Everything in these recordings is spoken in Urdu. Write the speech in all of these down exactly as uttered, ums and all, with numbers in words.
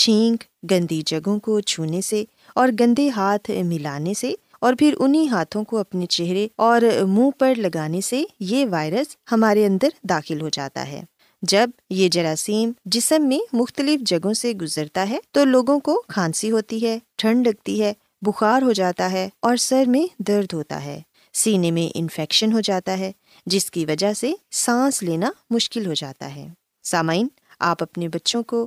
چھینک، گندی جگہوں کو چھونے سے اور گندے ہاتھ ملانے سے اور پھر انہی ہاتھوں کو اپنے چہرے اور منہ پر لگانے سے یہ وائرس ہمارے اندر داخل ہو جاتا ہے۔ جب یہ جراثیم جسم میں مختلف جگہوں سے گزرتا ہے تو لوگوں کو کھانسی ہوتی ہے، ٹھنڈ لگتی ہے، بخار ہو جاتا ہے اور سر میں درد ہوتا ہے، سینے میں انفیکشن ہو جاتا ہے جس کی وجہ سے سانس لینا مشکل ہو جاتا ہے۔ سامعین، آپ اپنے بچوں کو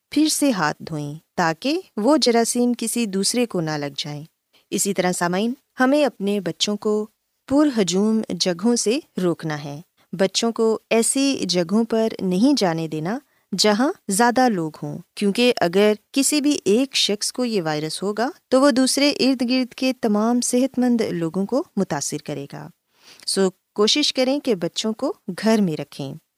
پھر سے ہاتھ دھوئیں تاکہ وہ جراثیم کسی دوسرے کو نہ لگ جائیں۔ اسی طرح سامعین، ہمیں اپنے بچوں کو پر ہجوم جگہوں سے روکنا ہے۔ بچوں کو ایسی جگہوں پر نہیں جانے دینا جہاں زیادہ لوگ ہوں، کیونکہ اگر کسی بھی ایک شخص کو یہ وائرس ہوگا تو وہ دوسرے ارد گرد کے تمام صحت مند لوگوں کو متاثر کرے گا۔ سو کوشش کریں کہ بچوں کو گھر میں رکھیں۔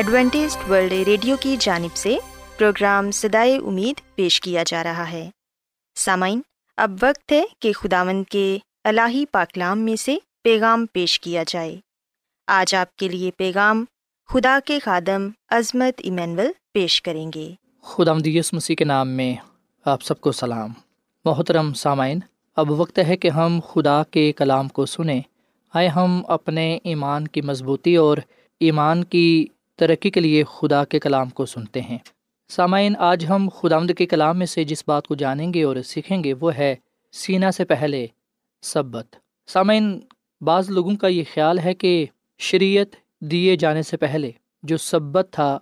ایڈوینٹسٹ ورلڈ ریڈیو کی جانب سے پروگرام صدائے امید پیش کیا جا رہا ہے۔ سامعین، اب وقت ہے کہ خداوند کے الہی پاکلام میں سے پیغام پیش کیا جائے۔ آج آپ کے لیے پیغام خدا کے خادم عظمت ایمینول پیش کریں گے۔ خداوند یسوع مسیح کے نام میں آپ سب کو سلام۔ محترم سامعین، اب وقت ہے کہ ہم خدا کے کلام کو سنیں۔ آئے ہم اپنے ایمان کی مضبوطی اور ایمان کی ترقی کے لیے خدا کے کلام کو سنتے ہیں۔ سامعین، آج ہم خداوند کے کلام میں سے جس بات کو جانیں گے اور سیکھیں گے وہ ہے سینا سے پہلے سبت۔ سامعین، بعض لوگوں کا یہ خیال ہے کہ شریعت دیے جانے سے پہلے جو سبت تھا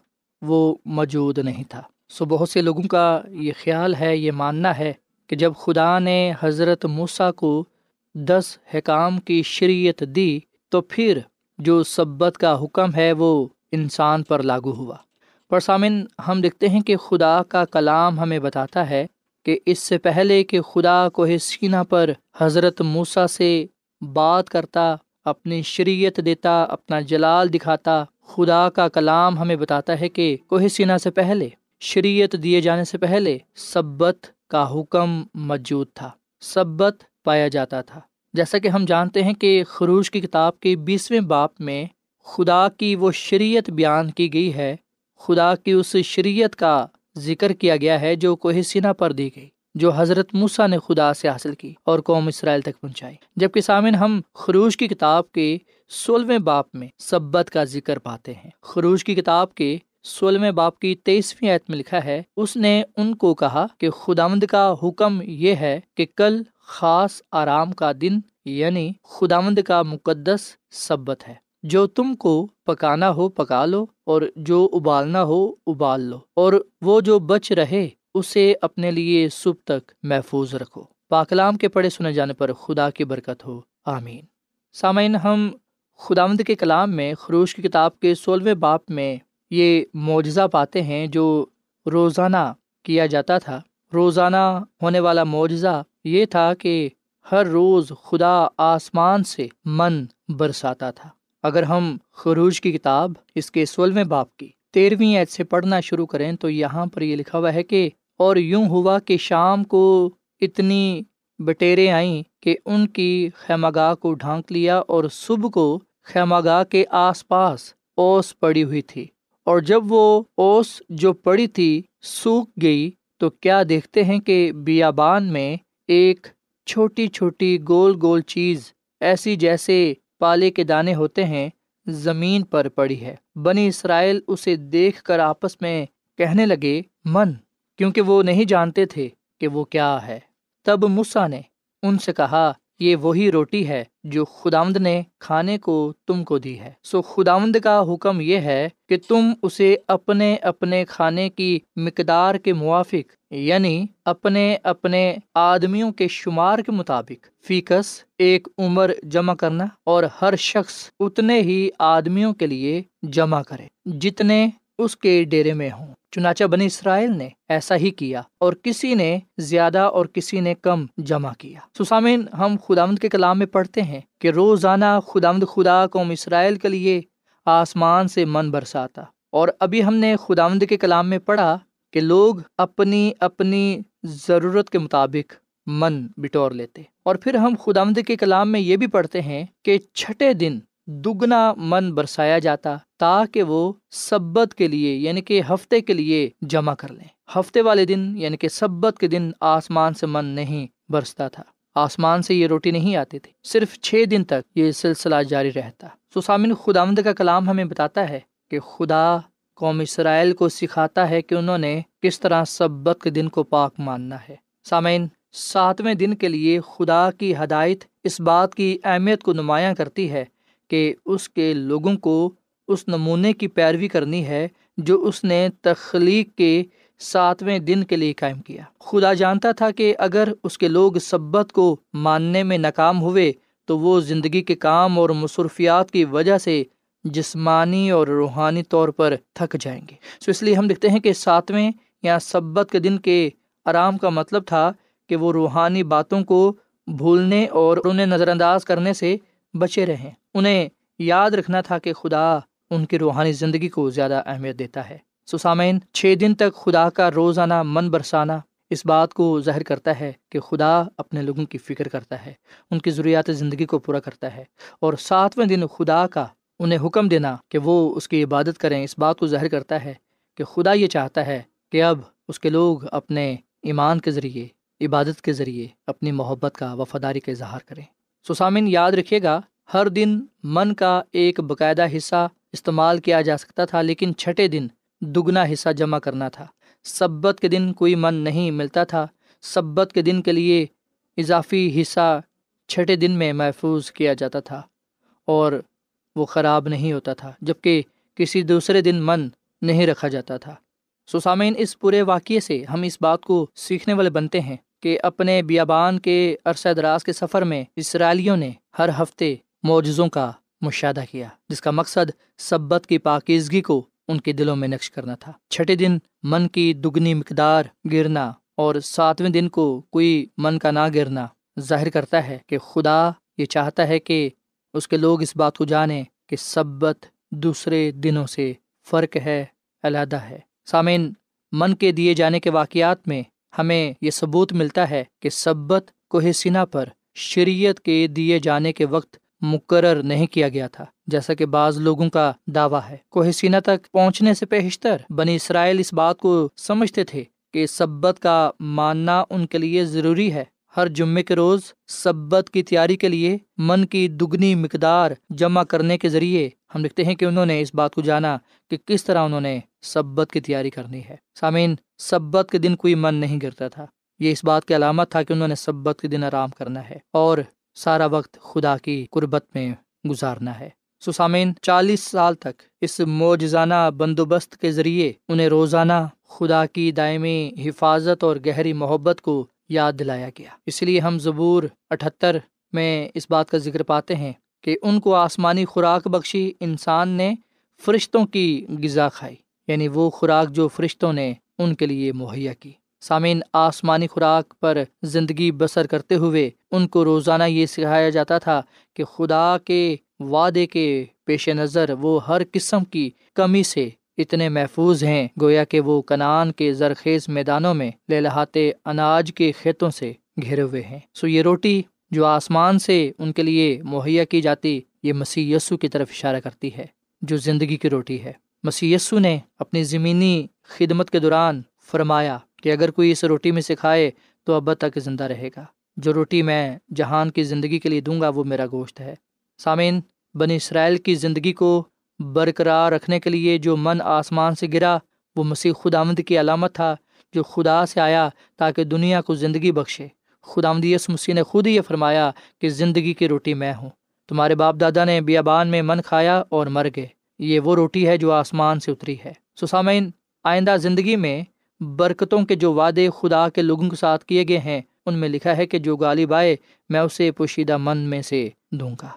وہ موجود نہیں تھا۔ سو بہت سے لوگوں کا یہ خیال ہے، یہ ماننا ہے کہ جب خدا نے حضرت موسیٰ کو دس حکام کی شریعت دی تو پھر جو سبت کا حکم ہے وہ انسان پر لاگو ہوا۔ پر سامن، ہم دیکھتے ہیں کہ خدا کا کلام ہمیں بتاتا ہے کہ اس سے پہلے کہ خدا کوہ سینا پر حضرت موسیٰ سے بات کرتا، اپنی شریعت دیتا، اپنا جلال دکھاتا، خدا کا کلام ہمیں بتاتا ہے کہ کوہ سینا سے پہلے، شریعت دیے جانے سے پہلے سبت کا حکم موجود تھا، سبت پایا جاتا تھا۔ جیسا کہ ہم جانتے ہیں کہ خروج کی کتاب کے بیسویں باب میں خدا کی وہ شریعت بیان کی گئی ہے، خدا کی اس شریعت کا ذکر کیا گیا ہے جو کوہ سینا پر دی گئی، جو حضرت موسیٰ نے خدا سے حاصل کی اور قوم اسرائیل تک پہنچائی۔ جبکہ سامن، ہم خروج کی کتاب کے سولہویں باب میں سبت کا ذکر پاتے ہیں۔ خروج کی کتاب کے سولہویں باب کی تیئیسویں آیت میں لکھا ہے، اس نے ان کو کہا کہ خداوند کا حکم یہ ہے کہ کل خاص آرام کا دن یعنی خداوند کا مقدس سبت ہے، جو تم کو پکانا ہو پکا لو اور جو ابالنا ہو ابال لو، اور وہ جو بچ رہے اسے اپنے لیے صبح تک محفوظ رکھو۔ پاکلام کے پڑھے سنے جانے پر خدا کی برکت ہو، آمین۔ سامعین، ہم خداوند کے کلام میں خروج کی کتاب کے سولہویں باب میں یہ معجزہ پاتے ہیں جو روزانہ کیا جاتا تھا۔ روزانہ ہونے والا معجزہ یہ تھا کہ ہر روز خدا آسمان سے من برساتا تھا۔ اگر ہم خروج کی کتاب اس کے سولہویں باب کی تیرہویں آیت سے پڑھنا شروع کریں تو یہاں پر یہ لکھا ہوا ہے کہ اور یوں ہوا کہ شام کو اتنی بٹیریں آئیں کہ ان کی خیمہ گاہ کو ڈھانک لیا، اور صبح کو خیمہ گاہ کے آس پاس اوس پڑی ہوئی تھی، اور جب وہ اوس جو پڑی تھی سوکھ گئی تو کیا دیکھتے ہیں کہ بیابان میں ایک چھوٹی چھوٹی گول گول چیز ایسی جیسے پالے کے دانے ہوتے ہیں زمین پر پڑی ہے۔ بنی اسرائیل اسے دیکھ کر آپس میں کہنے لگے من، کیونکہ وہ نہیں جانتے تھے کہ وہ کیا ہے۔ تب موسیٰ نے ان سے کہا، یہ وہی روٹی ہے جو خداوند نے کھانے کو تم کو دی ہے۔ سو خداوند کا حکم یہ ہے کہ تم اسے اپنے اپنے کھانے کی مقدار کے موافق یعنی اپنے اپنے آدمیوں کے شمار کے مطابق فیکس ایک عمر جمع کرنا، اور ہر شخص اتنے ہی آدمیوں کے لیے جمع کرے جتنے اس کے ڈیرے میں ہوں۔ چنانچہ بنی اسرائیل نے ایسا ہی کیا، اور کسی نے زیادہ اور کسی نے کم جمع کیا۔ سو سامعین، ہم خداوند کے کلام میں پڑھتے ہیں کہ روزانہ خداوند خدا قوم اسرائیل کے لیے آسمان سے من برساتا، اور ابھی ہم نے خداوند کے کلام میں پڑھا کہ لوگ اپنی اپنی ضرورت کے مطابق من بٹور لیتے، اور پھر ہم خداوند کے کلام میں یہ بھی پڑھتے ہیں کہ چھٹے دن دگنا من برسایا جاتا تاکہ وہ سبت کے لیے یعنی کہ ہفتے کے لیے جمع کر لیں۔ ہفتے والے دن یعنی کہ سبت کے دن آسمان سے من نہیں برستا تھا، آسمان سے یہ روٹی نہیں آتی تھی، صرف چھ دن تک یہ سلسلہ جاری رہتا۔ سو سامن، خداوند کا کلام ہمیں بتاتا ہے کہ خدا قوم اسرائیل کو سکھاتا ہے کہ انہوں نے کس طرح سبت کے دن کو پاک ماننا ہے۔ سامعین، ساتویں دن کے لیے خدا کی ہدایت اس بات کی اہمیت کو نمایاں کرتی ہے کہ اس کے لوگوں کو اس نمونے کی پیروی کرنی ہے جو اس نے تخلیق کے ساتویں دن کے لیے قائم کیا۔ خدا جانتا تھا کہ اگر اس کے لوگ سبت کو ماننے میں ناکام ہوئے تو وہ زندگی کے کام اور مصروفیات کی وجہ سے جسمانی اور روحانی طور پر تھک جائیں گے۔ سو اس لیے ہم دیکھتے ہیں کہ ساتویں یا سبت کے دن کے آرام کا مطلب تھا کہ وہ روحانی باتوں کو بھولنے اور انہیں نظر انداز کرنے سے بچے رہیں۔ انہیں یاد رکھنا تھا کہ خدا ان کی روحانی زندگی کو زیادہ اہمیت دیتا ہے۔ سو سامعین، چھ دن تک خدا کا روزانہ من برسانا اس بات کو ظاہر کرتا ہے کہ خدا اپنے لوگوں کی فکر کرتا ہے، ان کی ضروریات زندگی کو پورا کرتا ہے، اور ساتویں دن خدا کا انہیں حکم دینا کہ وہ اس کی عبادت کریں اس بات کو ظاہر کرتا ہے کہ خدا یہ چاہتا ہے کہ اب اس کے لوگ اپنے ایمان کے ذریعے، عبادت کے ذریعے اپنی محبت کا، وفاداری کا اظہار کریں۔ سو سامعین، یاد رکھیے گا، ہر دن من کا ایک باقاعدہ حصہ استعمال کیا جا سکتا تھا، لیکن چھٹے دن دگنا حصہ جمع کرنا تھا۔ سبت کے دن کوئی من نہیں ملتا تھا، سبت کے دن کے لیے اضافی حصہ چھٹے دن میں محفوظ کیا جاتا تھا اور وہ خراب نہیں ہوتا تھا، جبکہ کسی دوسرے دن من نہیں رکھا جاتا تھا۔ سو سامعین، اس پورے واقعے سے ہم اس بات کو سیکھنے والے بنتے ہیں کہ اپنے بیابان کے عرصہ دراز کے سفر میں اسرائیلیوں نے ہر ہفتے معجزوں کا مشاہدہ کیا، جس کا مقصد سبت کی پاکیزگی کو ان کے دلوں میں نقش کرنا تھا۔ چھٹے دن من کی دگنی مقدار گرنا اور ساتویں دن کو کوئی من کا نہ گرنا ظاہر کرتا ہے کہ خدا یہ چاہتا ہے کہ اس کے لوگ اس بات کو جانیں کہ سبت دوسرے دنوں سے فرق ہے، علیحدہ ہے۔ سامعین، من کے دیے جانے کے واقعات میں ہمیں یہ ثبوت ملتا ہے کہ سبت کوہ سینا پر شریعت کے دیے جانے کے وقت مقرر نہیں کیا گیا تھا، جیسا کہ بعض لوگوں کا دعویٰ ہے۔ کوہ سینا تک پہنچنے سے پیشتر بنی اسرائیل اس بات کو سمجھتے تھے کہ سبت کا ماننا ان کے لیے ضروری ہے۔ ہر جمعے کے روز سبت کی تیاری کے لیے من کی دگنی مقدار جمع کرنے کے ذریعے ہم دیکھتے ہیں کہ انہوں نے اس بات کو جانا کہ کس طرح انہوں نے سبت کی تیاری کرنی ہے۔ سامعین، سبت کے دن کوئی من نہیں گرتا تھا، یہ اس بات کی علامت تھا کہ انہوں نے سبت کے دن آرام کرنا ہے اور سارا وقت خدا کی قربت میں گزارنا ہے۔ سو سامعین، چالیس سال تک اس معجزانہ بندوبست کے ذریعے انہیں روزانہ خدا کی دائمی حفاظت اور گہری محبت کو یاد دلایا گیا۔ اس لیے ہم زبور اٹھہتر میں اس بات کا ذکر پاتے ہیں کہ ان کو آسمانی خوراک بخشی، انسان نے فرشتوں کی غذا کھائی، یعنی وہ خوراک جو فرشتوں نے ان کے لیے مہیا کی۔ سامعین، آسمانی خوراک پر زندگی بسر کرتے ہوئے ان کو روزانہ یہ سکھایا جاتا تھا کہ خدا کے وعدے کے پیش نظر وہ ہر قسم کی کمی سے اتنے محفوظ ہیں گویا کہ وہ کنعان کے زرخیز میدانوں میں لہلہاتے اناج کے کھیتوں سے گھرے ہوئے ہیں۔ سو یہ روٹی جو آسمان سے ان کے لیے مہیا کی جاتی، یہ مسیح یسو کی طرف اشارہ کرتی ہے جو زندگی کی روٹی ہے۔ مسیح یسو نے اپنی زمینی خدمت کے دوران فرمایا کہ اگر کوئی اس روٹی میں سے کھائے تو ابد تک زندہ رہے گا، جو روٹی میں جہان کی زندگی کے لیے دوں گا وہ میرا گوشت ہے۔ سامعین، بنی اسرائیل کی زندگی کو برقرار رکھنے کے لیے جو من آسمان سے گرا وہ مسیح خداوند کی علامت تھا جو خدا سے آیا تاکہ دنیا کو زندگی بخشے۔ خداوند یسوع مسیح نے خود ہی یہ فرمایا کہ زندگی کی روٹی میں ہوں، تمہارے باپ دادا نے بیابان میں من کھایا اور مر گئے، یہ وہ روٹی ہے جو آسمان سے اتری ہے۔ سو سامعین، آئندہ زندگی میں برکتوں کے جو وعدے خدا کے لوگوں کے ساتھ کیے گئے ہیں ان میں لکھا ہے کہ جو غالب آئے میں اسے پوشیدہ من میں سے دوں گا۔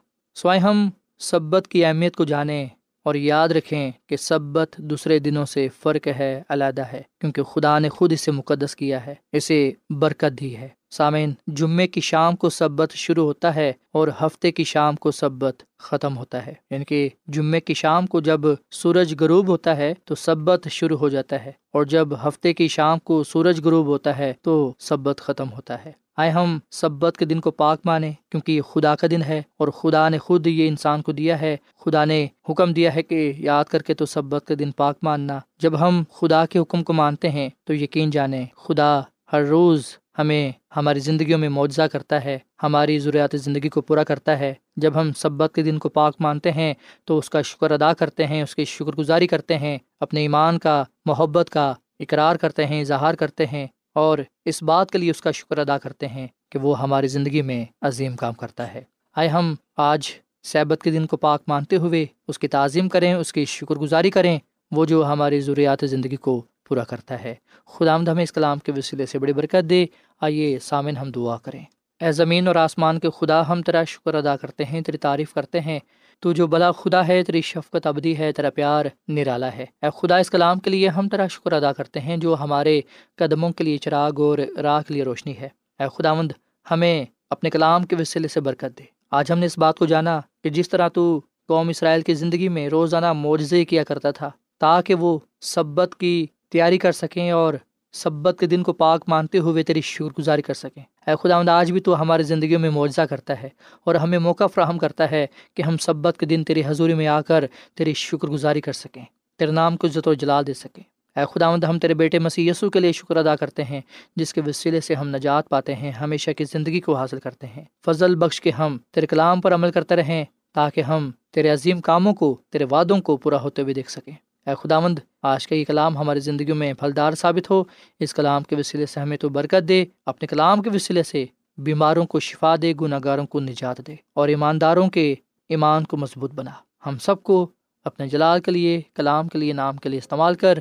سوائے ہم سبت کی اہمیت کو جانیں اور یاد رکھیں کہ سبت دوسرے دنوں سے فرق ہے، علیحدہ ہے، کیونکہ خدا نے خود اسے مقدس کیا ہے، اسے برکت دی ہے۔ سامعین، جمعے کی شام کو سبت شروع ہوتا ہے اور ہفتے کی شام کو سبت ختم ہوتا ہے، یعنی کہ جمعے کی شام کو جب سورج غروب ہوتا ہے تو سبت شروع ہو جاتا ہے، اور جب ہفتے کی شام کو سورج غروب ہوتا ہے تو سبت ختم ہوتا ہے۔ آئے ہم سبت کے دن کو پاک مانیں، کیونکہ یہ خدا کا دن ہے اور خدا نے خود یہ انسان کو دیا ہے۔ خدا نے حکم دیا ہے کہ یاد کر کے تو سبت کے دن پاک ماننا۔ جب ہم خدا کے حکم کو مانتے ہیں تو یقین جانیں خدا ہر روز ہمیں ہماری زندگیوں میں معجزہ کرتا ہے، ہماری ضروریات زندگی کو پورا کرتا ہے۔ جب ہم سبت کے دن کو پاک مانتے ہیں تو اس کا شکر ادا کرتے ہیں، اس کی شکر گزاری کرتے ہیں، اپنے ایمان کا، محبت کا اقرار کرتے ہیں، اظہار کرتے ہیں، اور اس بات کے لیے اس کا شکر ادا کرتے ہیں کہ وہ ہماری زندگی میں عظیم کام کرتا ہے۔ آئے ہم آج سبت کے دن کو پاک مانتے ہوئے اس کی تعظیم کریں، اس کی شکر گزاری کریں، وہ جو ہماری ضروریات زندگی کو پورا کرتا ہے۔ خداوند ہمیں اس کلام کے وسیلے سے بڑی برکت دے۔ آئیے سامن ہم دعا کریں۔ اے زمین اور آسمان کے خدا، ہم تیرا شکر ادا کرتے ہیں، تیری تعریف کرتے ہیں، تو جو بلا خدا ہے، تیری شفقت ابدی ہے، تیرا پیار نرالا ہے۔ اے خدا، اس کلام کے لیے ہم تیرا شکر ادا کرتے ہیں جو ہمارے قدموں کے لیے چراغ اور راہ کے لیے روشنی ہے۔ اے خداوند، ہمیں اپنے کلام کے وسیلے سے برکت دے۔ آج ہم نے اس بات کو جانا کہ جس طرح تو قوم اسرائیل کی زندگی میں روزانہ معجزے کیا کرتا تھا، تاکہ وہ سبت کی تیاری کر سکیں اور سبت کے دن کو پاک مانتے ہوئے تیری شکر گزاری کر سکیں۔ اے خداوند، آج بھی تو ہماری زندگیوں میں معجزہ کرتا ہے اور ہمیں موقع فراہم کرتا ہے کہ ہم سبت کے دن تیری حضوری میں آ کر تیری شکر گزاری کر سکیں، تیرے نام کو عزت و جلال دے سکیں۔ اے خداوند، ہم تیرے بیٹے مسیح یسوع کے لیے شکر ادا کرتے ہیں، جس کے وسیلے سے ہم نجات پاتے ہیں، ہمیشہ کی زندگی کو حاصل کرتے ہیں۔ فضل بخش کے ہم تیرے کلام پر عمل کرتے رہیں تاکہ ہم تیرے عظیم کاموں کو، تیرے وعدوں کو پورا ہوتے ہوئے دیکھ سکیں۔ اے خداوند، آج کا یہ کلام ہماری زندگیوں میں پھلدار ثابت ہو۔ اس کلام کے وسیلے سے ہمیں تو برکت دے، اپنے کلام کے وسیلے سے بیماروں کو شفا دے، گناہ گاروں کو نجات دے اور ایمانداروں کے ایمان کو مضبوط بنا۔ ہم سب کو اپنے جلال کے لیے، کلام کے لیے، نام کے لیے استعمال کر،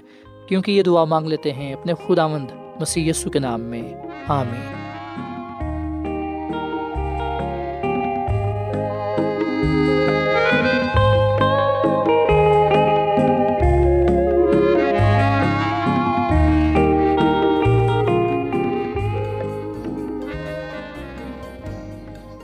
کیونکہ یہ دعا مانگ لیتے ہیں اپنے خداوند مسیح یسوع کے نام میں، آمین۔